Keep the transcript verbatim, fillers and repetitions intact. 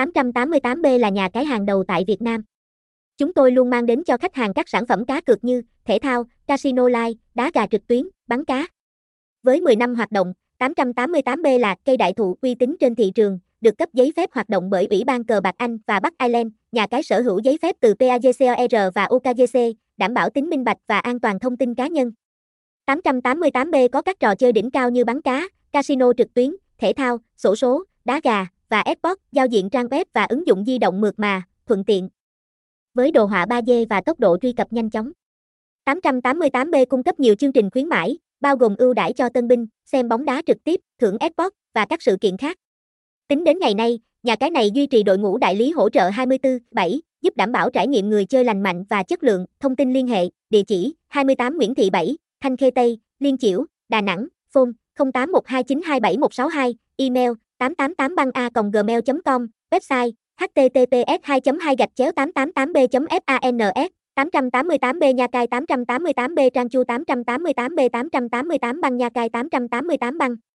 tám tám tám B là nhà cái hàng đầu tại Việt Nam. Chúng tôi luôn mang đến cho khách hàng các sản phẩm cá cược như thể thao, casino live, đá gà trực tuyến, bắn cá. Với mười năm hoạt động, tám tám tám B là cây đại thụ uy tín trên thị trường, được cấp giấy phép hoạt động bởi Ủy ban Cờ bạc Anh và Bắc Ireland. Nhà cái sở hữu giấy phép từ PAGCOR và U K G C, đảm bảo tính minh bạch và an toàn thông tin cá nhân. tám tám tám B có các trò chơi đỉnh cao như bắn cá, casino trực tuyến, thể thao, xổ số, đá gà và esports, giao diện trang web và ứng dụng di động mượt mà, thuận tiện. Với đồ họa ba D và tốc độ truy cập nhanh chóng. tám tám tám B cung cấp nhiều chương trình khuyến mãi, bao gồm ưu đãi cho tân binh, xem bóng đá trực tiếp, thưởng esports và các sự kiện khác. Tính đến ngày nay, nhà cái này duy trì đội ngũ đại lý hỗ trợ hai mươi bốn trên bảy, giúp đảm bảo trải nghiệm người chơi lành mạnh và chất lượng. Thông tin liên hệ, địa chỉ hai mươi tám Nguyễn Thị Bảy, Thanh Khê Tây, Liên Chiểu, Đà Nẵng, phone không tám một hai chín hai bảy một sáu hai, email tám tám tám băng a còng gmail chấm com, website https hai chấm hai gạch chéo tám tám tám b chấm fans. tám tám tám B nhà cái, tám tám tám B trang chu, tám tám tám B tám tám tám băng nhà cái, tám tám tám băng.